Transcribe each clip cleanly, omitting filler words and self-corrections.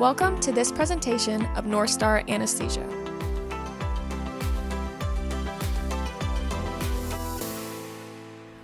Welcome to this presentation of North Star Anesthesia.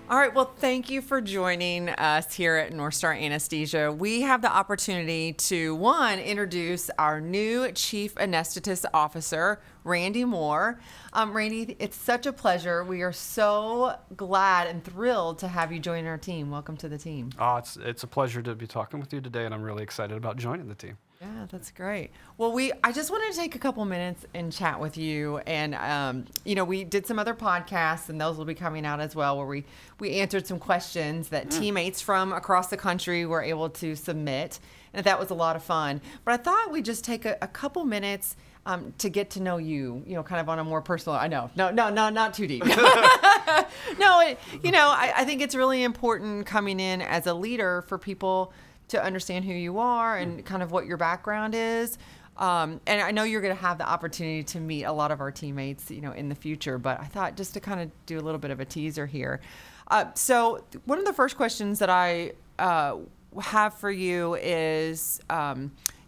All right, well, thank you for joining us here at North Star Anesthesia. We have the opportunity to, one, introduce our new Chief Anesthetist Officer, Randy Moore. Randy, it's such a pleasure. We are so glad and thrilled to have you join our team. Welcome to the team. Oh, it's a pleasure to be talking with you today, and I'm really excited about joining the team. Yeah, that's great. Well, I just wanted to take a couple minutes and chat with you. And, we did some other podcasts, and those will be coming out as well, where we answered some questions that teammates from across the country were able to submit. And that was a lot of fun. But I thought we'd just take a couple minutes to get to know you, kind of on a more personal, I know, no, not too deep. I think it's really important coming in as a leader for people to understand who you are and kind of what your background is. And I know you're going to have the opportunity to meet a lot of our teammates, in the future, but I thought just to kind of do a little bit of a teaser here. So one of the first questions that I have for you is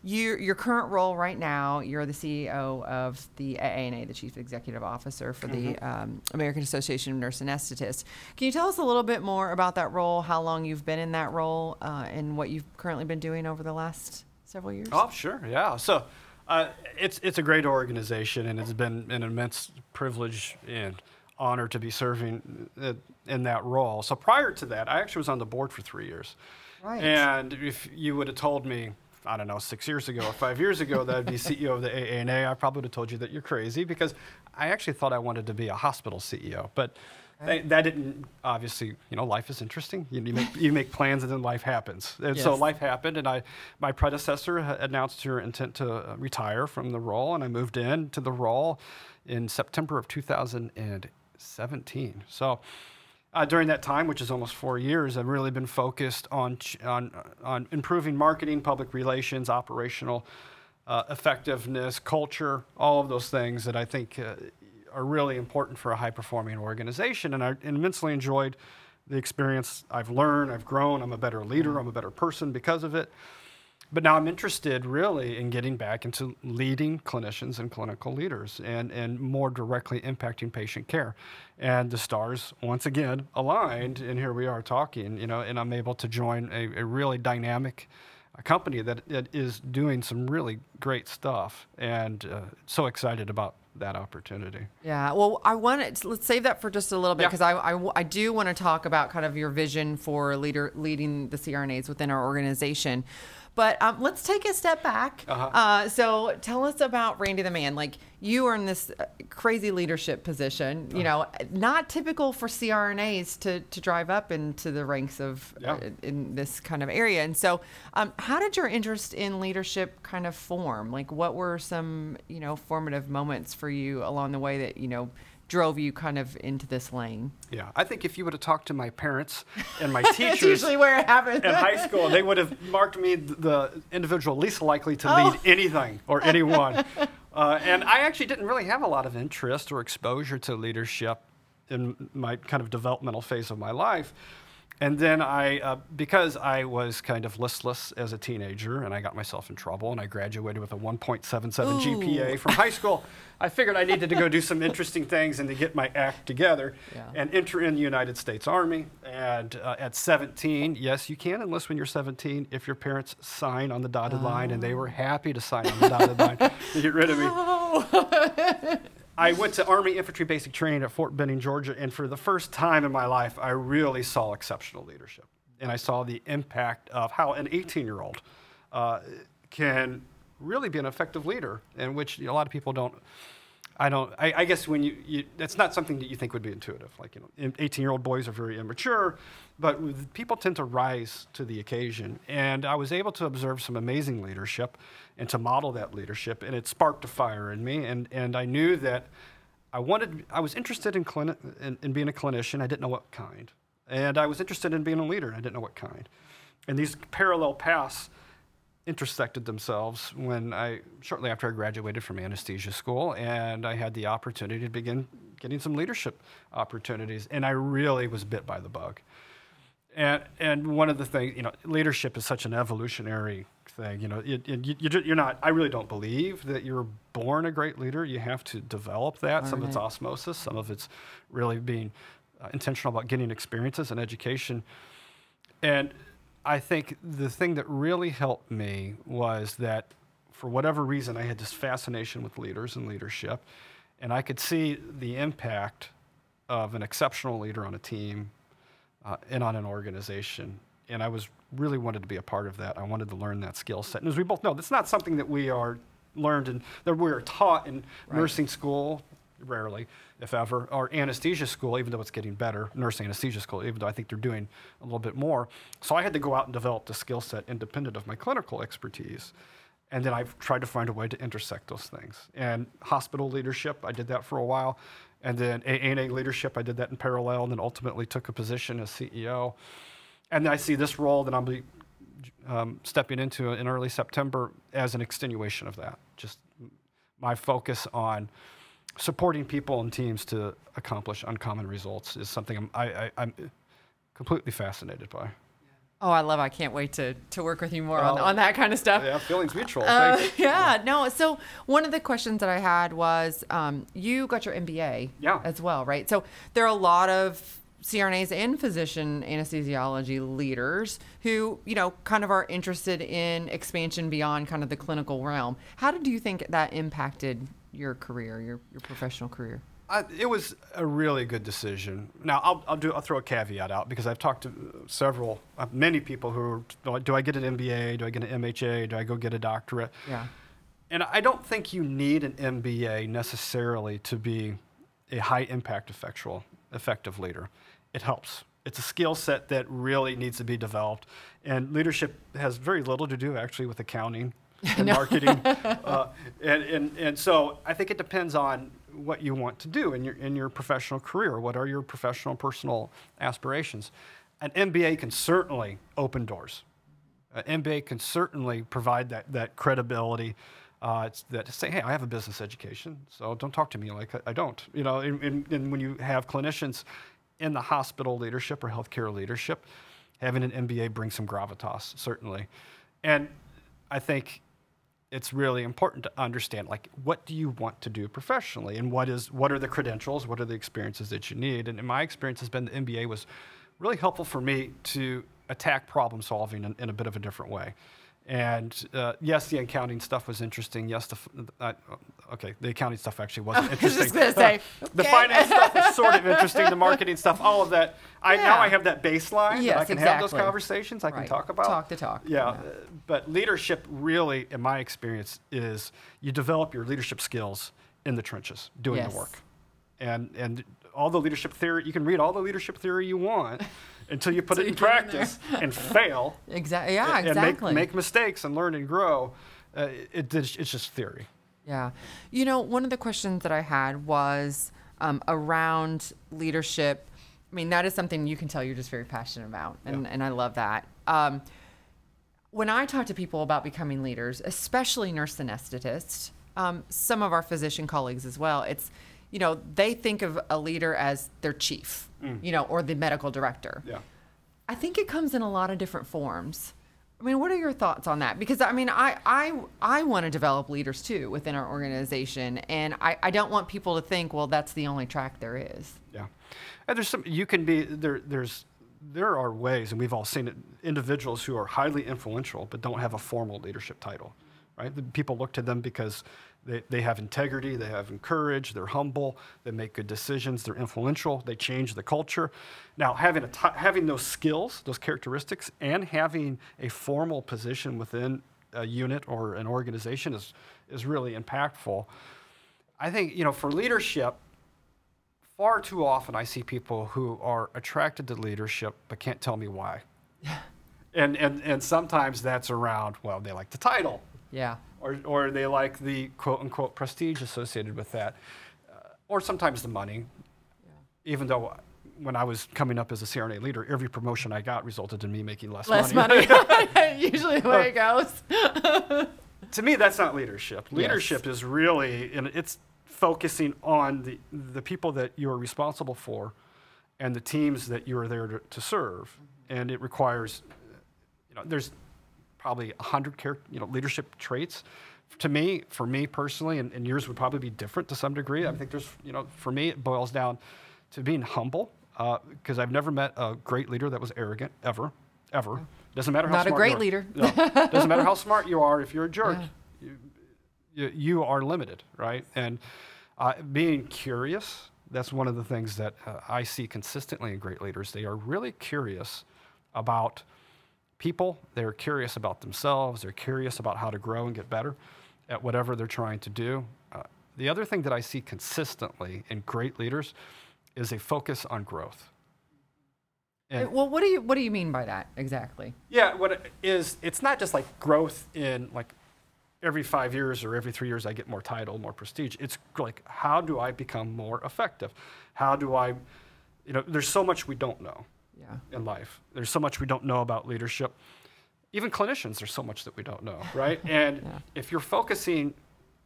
your current role right now. You're the CEO of the AANA, the Chief Executive Officer for the American Association of Nurse Anesthetists. Can you tell us a little bit more about that role, how long you've been in that role, and what you've currently been doing over the last several years? Oh, sure, yeah. So it's a great organization, and it's been an immense privilege and honor to be serving in that role. So prior to that, I actually was on the board for 3 years. Right. And if you would have told me, 6 years ago or 5 years ago, that I'd be CEO of the AANA, I probably would have told you that you're crazy, because I actually thought I wanted to be a hospital CEO. But that didn't, obviously, life is interesting. You make plans and then life happens. And yes. So life happened, and my predecessor announced her intent to retire from the role, and I moved into the role in September of 2017. So during that time, which is almost 4 years, I've really been focused on improving marketing, public relations, operational effectiveness, culture, all of those things that I think are really important for a high-performing organization. And I immensely enjoyed the experience. I've learned, I've grown, I'm a better leader, I'm a better person because of it. But now I'm interested, really, in getting back into leading clinicians and clinical leaders and more directly impacting patient care. And the stars, once again, aligned, and here we are talking, and I'm able to join a really dynamic company that is doing some really great stuff, and so excited about that opportunity. Yeah, well, let's save that for just a little bit, because I do want to talk about kind of your vision for leading the CRNAs within our organization. But let's take a step back. So tell us about Randy the man. Like, you are in this crazy leadership position, not typical for CRNAs to drive up into the ranks of in this kind of area. And so how did your interest in leadership kind of form? Like, what were some, formative moments for you along the way that, drove you kind of into this lane? Yeah, I think if you would have talked to my parents and my teachers, that's usually where it happens. In high school, they would have marked me the individual least likely to lead anything or anyone. And I actually didn't really have a lot of interest or exposure to leadership in my kind of developmental phase of my life. And then because I was kind of listless as a teenager, and I got myself in trouble, and I graduated with a 1.77 GPA from high school, I figured I needed to go do some interesting things and to get my act together and enter in the United States Army. And at 17, yes, you can enlist when you're 17 if your parents sign on the dotted line, and they were happy to sign on the dotted line to get rid of me. Oh. I went to Army Infantry Basic Training at Fort Benning, Georgia, and for the first time in my life, I really saw exceptional leadership. And I saw the impact of how an 18-year-old can really be an effective leader, in which a lot of people don't. I guess when you that's not something that you think would be intuitive. Like, 18-year-old boys are very immature, but people tend to rise to the occasion. And I was able to observe some amazing leadership and to model that leadership, and it sparked a fire in me. And I knew that I was interested in being a clinician. I didn't know what kind. And I was interested in being a leader. I didn't know what kind. And these parallel paths intersected themselves when shortly after I graduated from anesthesia school, and I had the opportunity to begin getting some leadership opportunities, and I really was bit by the bug. And one of the things, you know, leadership is such an evolutionary thing. You know, you're not. I really don't believe that you're born a great leader. You have to develop that. Some of it's osmosis. Some of it's really being intentional about getting experiences and education. And I think the thing that really helped me was that, for whatever reason, I had this fascination with leaders and leadership, and I could see the impact of an exceptional leader on a team and on an organization. And I was really wanted to be a part of that. I wanted to learn that skill set. And as we both know, that's not something that we are learned and that we are taught in nursing school, rarely, if ever, or anesthesia school, even though it's getting better, nurse anesthesia school, even though I think they're doing a little bit more. So I had to go out and develop the skill set independent of my clinical expertise. And then I've tried to find a way to intersect those things. And hospital leadership, I did that for a while. And then ANA leadership, I did that in parallel, and then ultimately took a position as CEO. And I see this role that I'll be stepping into in early September as an extenuation of that, just my focus on supporting people and teams to accomplish uncommon results is something I'm completely fascinated by. Oh, I love it. I can't wait to work with you more on that kind of stuff. Yeah, feelings mutual. So one of the questions that I had was you got your MBA as well, right? So there are a lot of CRNAs and physician anesthesiology leaders who, you know, kind of are interested in expansion beyond kind of the clinical realm. How did you think that impacted your career, your professional career? It was a really good decision. Now I'll throw a caveat out because I've talked to many people who are, do I get an MBA? Do I get an MHA? Do I go get a doctorate? Yeah. And I don't think you need an MBA necessarily to be a high impact, effective leader. It helps. It's a skill set that really needs to be developed, and leadership has very little to do actually with accounting and marketing, and so I think it depends on what you want to do in your professional career. What are your professional, personal aspirations? An MBA can certainly open doors. An MBA can certainly provide that credibility to say, hey, I have a business education, so don't talk to me like I don't. You know, and when you have clinicians in the hospital leadership or healthcare leadership, having an MBA brings some gravitas, certainly. And I think it's really important to understand, like, what do you want to do professionally, and what are the credentials, what are the experiences that you need? And in my experience has been the MBA was really helpful for me to attack problem solving in a bit of a different way. And yes, the accounting stuff was interesting. Yes, the accounting stuff actually wasn't interesting. I was just going to say. The finance stuff was sort of interesting, the marketing stuff, all of that. Now I have that baseline that I can have those conversations I can talk about. Talk the talk. Yeah, but leadership really, in my experience, is you develop your leadership skills in the trenches, doing the work. And all the leadership theory, you can read all the leadership theory you want until you put it in practice and fail. Exactly. Yeah, exactly. And make mistakes and learn and grow. It's just theory. Yeah. You know, one of the questions that I had was around leadership. I mean, that is something you can tell you're just very passionate about. And I love that. When I talk to people about becoming leaders, especially nurse anesthetists, some of our physician colleagues as well, it's, you know, they think of a leader as their chief, you know, or the medical director. Yeah. I think it comes in a lot of different forms. I mean, what are your thoughts on that? Because, I mean, I want to develop leaders, too, within our organization. And I don't want people to think, well, that's the only track there is. Yeah. And there are ways, and we've all seen it, individuals who are highly influential but don't have a formal leadership title, right? The people look to them because they have integrity, they have courage, they're humble, they make good decisions, they're influential, they change the culture. Now, having those skills, those characteristics, and having a formal position within a unit or an organization is really impactful. I think, you know, for leadership, far too often I see people who are attracted to leadership but can't tell me why. And sometimes that's around, well, they like the title. Yeah. Or they like the quote-unquote prestige associated with that, or sometimes the money, even though when I was coming up as a CRNA leader, every promotion I got resulted in me making less money. Usually the way it goes. To me, that's not leadership. Leadership is really, and it's focusing on the people that you're responsible for and the teams that you're there to serve. and it requires, there's probably 100 leadership traits. To me, for me personally, and yours would probably be different to some degree. I think there's, for me, it boils down to being humble, because I've never met a great leader that was arrogant, ever. Doesn't matter how smart you are. Not a great leader. No. Doesn't matter how smart you are. If you're a jerk, you are limited, right? And being curious, that's one of the things that I see consistently in great leaders. They are really curious about people. They're curious about themselves. They're curious about how to grow and get better at whatever they're trying to do. The other thing that I see consistently in great leaders is a focus on growth. And well, what do you mean by that exactly? Yeah, what it is, it's not just like growth in like every 5 years or every 3 years I get more title, more prestige. It's like, how do I become more effective? How do I, there's so much we don't know. Yeah. In life, there's so much we don't know about leadership. Even clinicians, there's so much that we don't know, right? And if you're focusing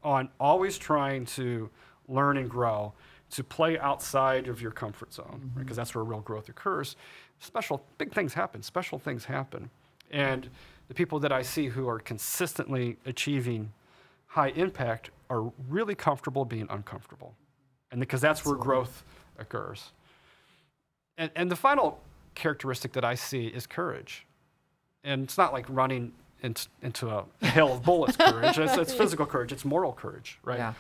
on always trying to learn and grow, to play outside of your comfort zone, mm-hmm. right? Because that's where real growth occurs. Special things happen. And the people that I see who are consistently achieving high impact are really comfortable being uncomfortable. And because that's where growth occurs. And the final characteristic that I see is courage. And it's not like running into a hail of bullets courage. It's physical courage. It's moral courage, right? Yeah.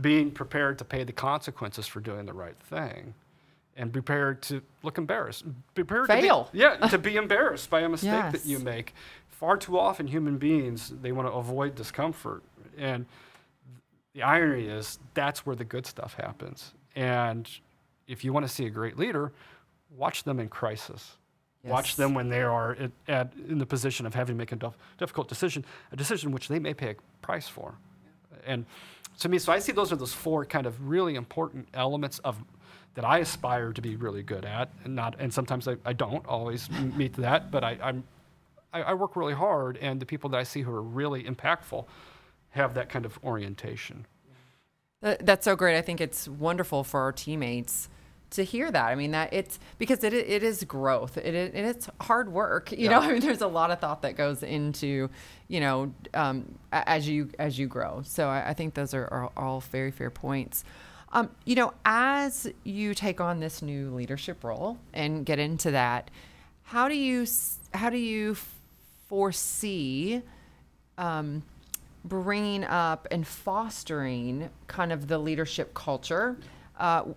Being prepared to pay the consequences for doing the right thing and prepared to look embarrassed. To be embarrassed by a mistake that you make. Far too often human beings, they want to avoid discomfort. And the irony is that's where the good stuff happens. And if you want to see a great leader, watch them in crisis. Yes. Watch them when they are in the position of having to make a difficult decision, a decision which they may pay a price for. And to me, so I see those are those four kind of really important elements of that I aspire to be really good at, and sometimes I don't always meet that, but I work really hard, and the people that I see who are really impactful have that kind of orientation. That's so great. I think it's wonderful for our teammates to hear that. I mean, that it's because it is growth. It's hard work. You know, I mean, there's a lot of thought that goes into, as you grow. So I think those are all very fair points. As you take on this new leadership role and get into that, how do you foresee bringing up and fostering kind of the leadership culture?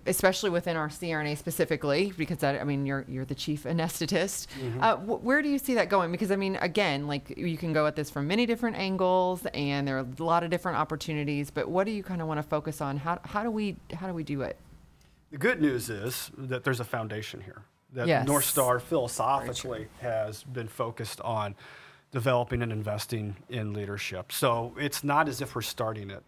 Especially within our CRNA specifically, because you're the chief anesthetist. Mm-hmm. Where do you see that going? Because you can go at this from many different angles, and there are a lot of different opportunities. But what do you kind of want to focus on? How do we do it? The good news is that there's a foundation here that North Star philosophically has been focused on developing and investing in leadership. So it's not as if we're starting it.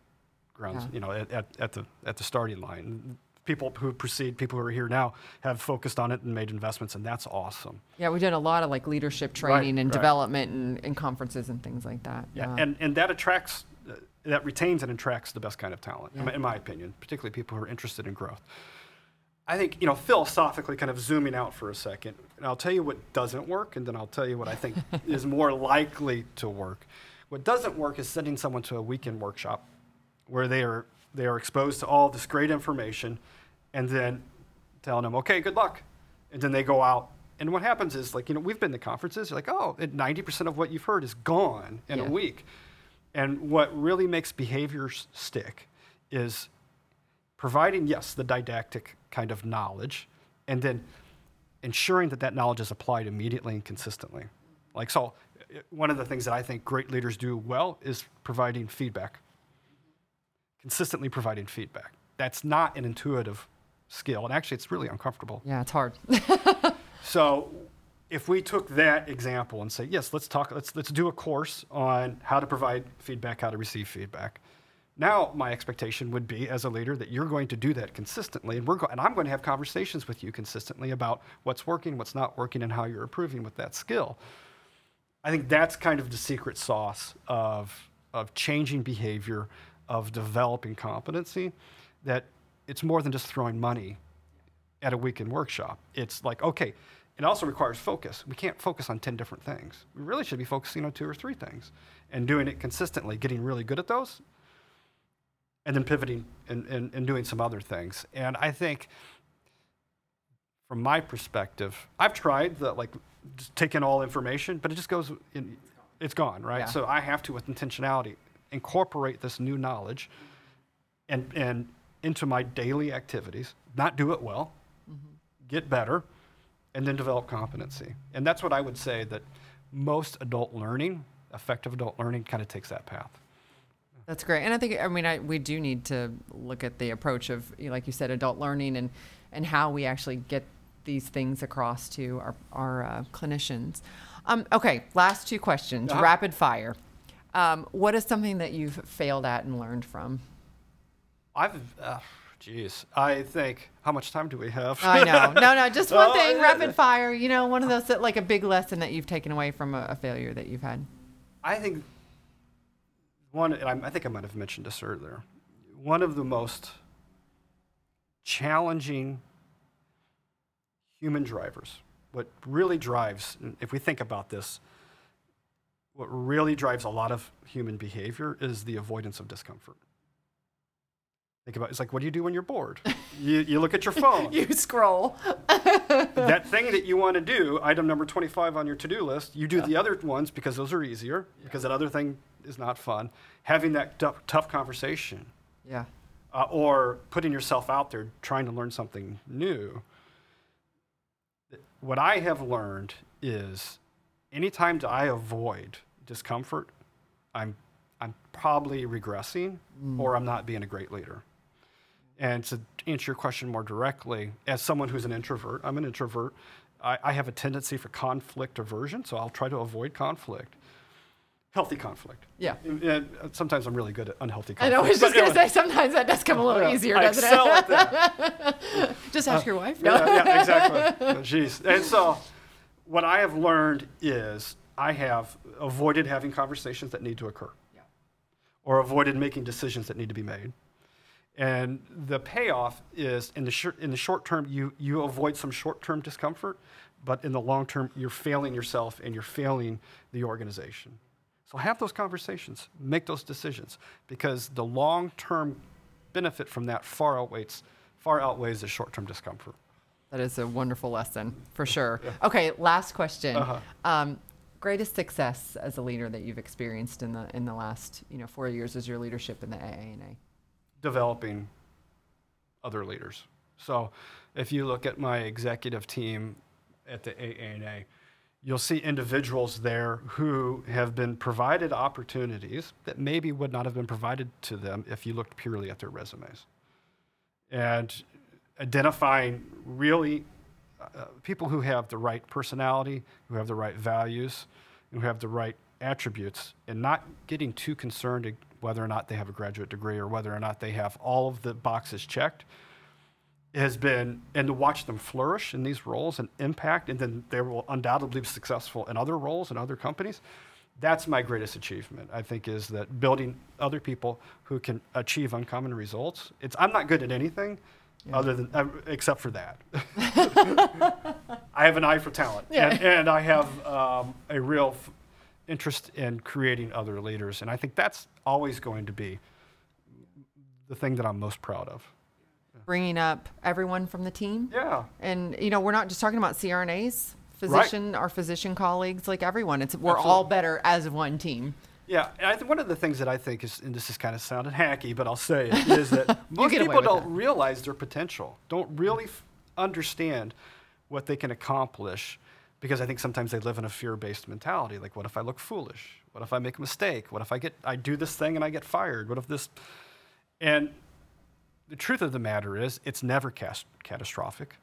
At the starting line. People who are here now have focused on it and made investments, and that's awesome. Yeah, we did a lot of like leadership training development and conferences and things like that. Yeah, and that attracts, that retains and attracts the best kind of talent, in my opinion, particularly people who are interested in growth. I think, philosophically, kind of zooming out for a second, and I'll tell you what doesn't work, and then I'll tell you what I think is more likely to work. What doesn't work is sending someone to a weekend workshop where they are exposed to all this great information, and then telling them, okay, good luck. And then they go out. And what happens is, we've been to conferences, you're like, 90% of what you've heard is gone in a week. And what really makes behavior stick is providing, the didactic kind of knowledge, and then ensuring that knowledge is applied immediately and consistently. So one of the things that I think great leaders do well is providing feedback. Consistently providing feedback. That's not an intuitive skill, and actually it's really uncomfortable. Yeah, it's hard. So if we took that example and say, let's do a course on how to provide feedback, how to receive feedback. Now my expectation would be as a leader that you're going to do that consistently, and I'm going to have conversations with you consistently about what's working, what's not working, and how you're improving with that skill. I think that's kind of the secret sauce of changing behavior, of developing competency, that it's more than just throwing money at a weekend workshop. It's like, okay, It also requires focus. We can't focus on 10 different things. We really should be focusing on 2 or 3 things and doing it consistently, getting really good at those, and then pivoting and doing some other things. And I think, from my perspective, I've tried the, like, just take in all information, but it just goes, in, it's gone, right? Yeah. So I have to, with intentionality, incorporate this new knowledge and into my daily activities, not do it well, get better, and then develop competency. And that's what I would say, that most adult learning, effective adult learning, kind of takes that path. That's great. And I think, I mean, we do need to look at the approach of, like you said, adult learning and how we actually get these things across to our clinicians. Okay, last 2 questions, rapid fire. What is something that you've failed at and learned from? I think, how much time do we have? I know. No, just one thing, rapid fire. You know, one of those, that, like a big lesson that you've taken away from a failure that you've had. I think one, and I think I might have mentioned this earlier, one of the most challenging human drivers, what really drives, if we think about this, what really drives a lot of human behavior is the avoidance of discomfort. Think about it. It's like, what do you do when you're bored? You look at your phone. You scroll. That thing that you want to do, item number 25 on your to-do list, you do the other ones because those are easier, because that other thing is not fun. Having that tough conversation. Yeah. Or putting yourself out there trying to learn something new. What I have learned is anytime that I avoid discomfort, I'm probably regressing or I'm not being a great leader. And to answer your question more directly, as someone who's an introvert, I'm an introvert, I have a tendency for conflict aversion, so I'll try to avoid conflict. Healthy conflict. Yeah. And sometimes I'm really good at unhealthy conflict. I know, I was just going to say, sometimes that does come a little easier, doesn't it? I excel at that. Just ask your wife. No? Yeah, exactly. Jeez. And so what I have learned is I have avoided having conversations that need to occur. Or avoided making decisions that need to be made. And the payoff is, in the short term, you avoid some short-term discomfort, but in the long term, you're failing yourself and you're failing the organization. So have those conversations, make those decisions, because the long-term benefit from that far outweighs the short-term discomfort. That is a wonderful lesson, for sure. Yeah. Okay, last question. Greatest success as a leader that you've experienced in the last 4 years is your leadership in the AANA? Developing other leaders. So if you look at my executive team at the AANA, you'll see individuals there who have been provided opportunities that maybe would not have been provided to them if you looked purely at their resumes. And identifying really people who have the right personality, who have the right values, and who have the right attributes, and not getting too concerned whether or not they have a graduate degree or whether or not they have all of the boxes checked, has been, and to watch them flourish in these roles and impact, and then they will undoubtedly be successful in other roles and other companies. That's my greatest achievement, I think, is that building other people who can achieve uncommon results. I'm not good at anything, other than except for that. I have an eye for talent, and I have a real interest in creating other leaders, and I think that's always going to be the thing that I'm most proud of. Bringing up everyone from the team, and we're not just talking about CRNAs, our physician colleagues, like everyone. We're Absolutely. All better as one team. Yeah, and one of the things that I think is, and this is kind of sounded hacky, but I'll say it, is that most people don't realize their potential, don't really understand what they can accomplish, because I think sometimes they live in a fear-based mentality, like, what if I look foolish? What if I make a mistake? What if I do this thing and I get fired? What if this? And the truth of the matter is, it's never catastrophic.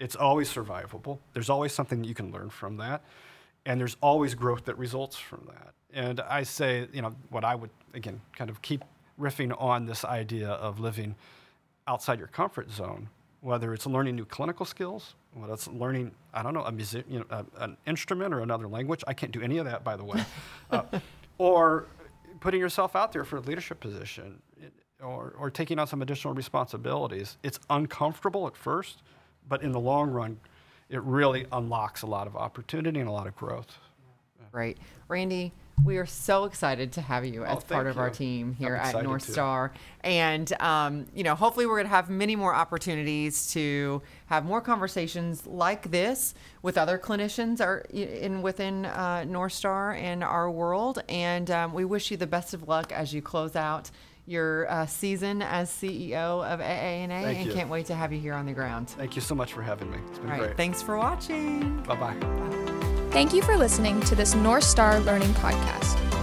It's always survivable. There's always something that you can learn from that. And there's always growth that results from that. And I say, what I would, again, kind of keep riffing on this idea of living outside your comfort zone, whether it's learning new clinical skills, whether it's learning, a music, an instrument or another language. I can't do any of that, by the way. Or putting yourself out there for a leadership position or taking on some additional responsibilities. It's uncomfortable at first, but in the long run, it really unlocks a lot of opportunity and a lot of growth. Great. Randy, we are so excited to have you as part of our team here at North Star. And, you know, hopefully we're going to have many more opportunities to have more conversations like this with other clinicians within North Star and our world. And we wish you the best of luck as you close out your season as CEO of AANA. And can't wait to have you here on the ground. Thank you so much for having me. It's been great. Thanks for watching. Bye-bye. Bye. Thank you for listening to this North Star Learning Podcast.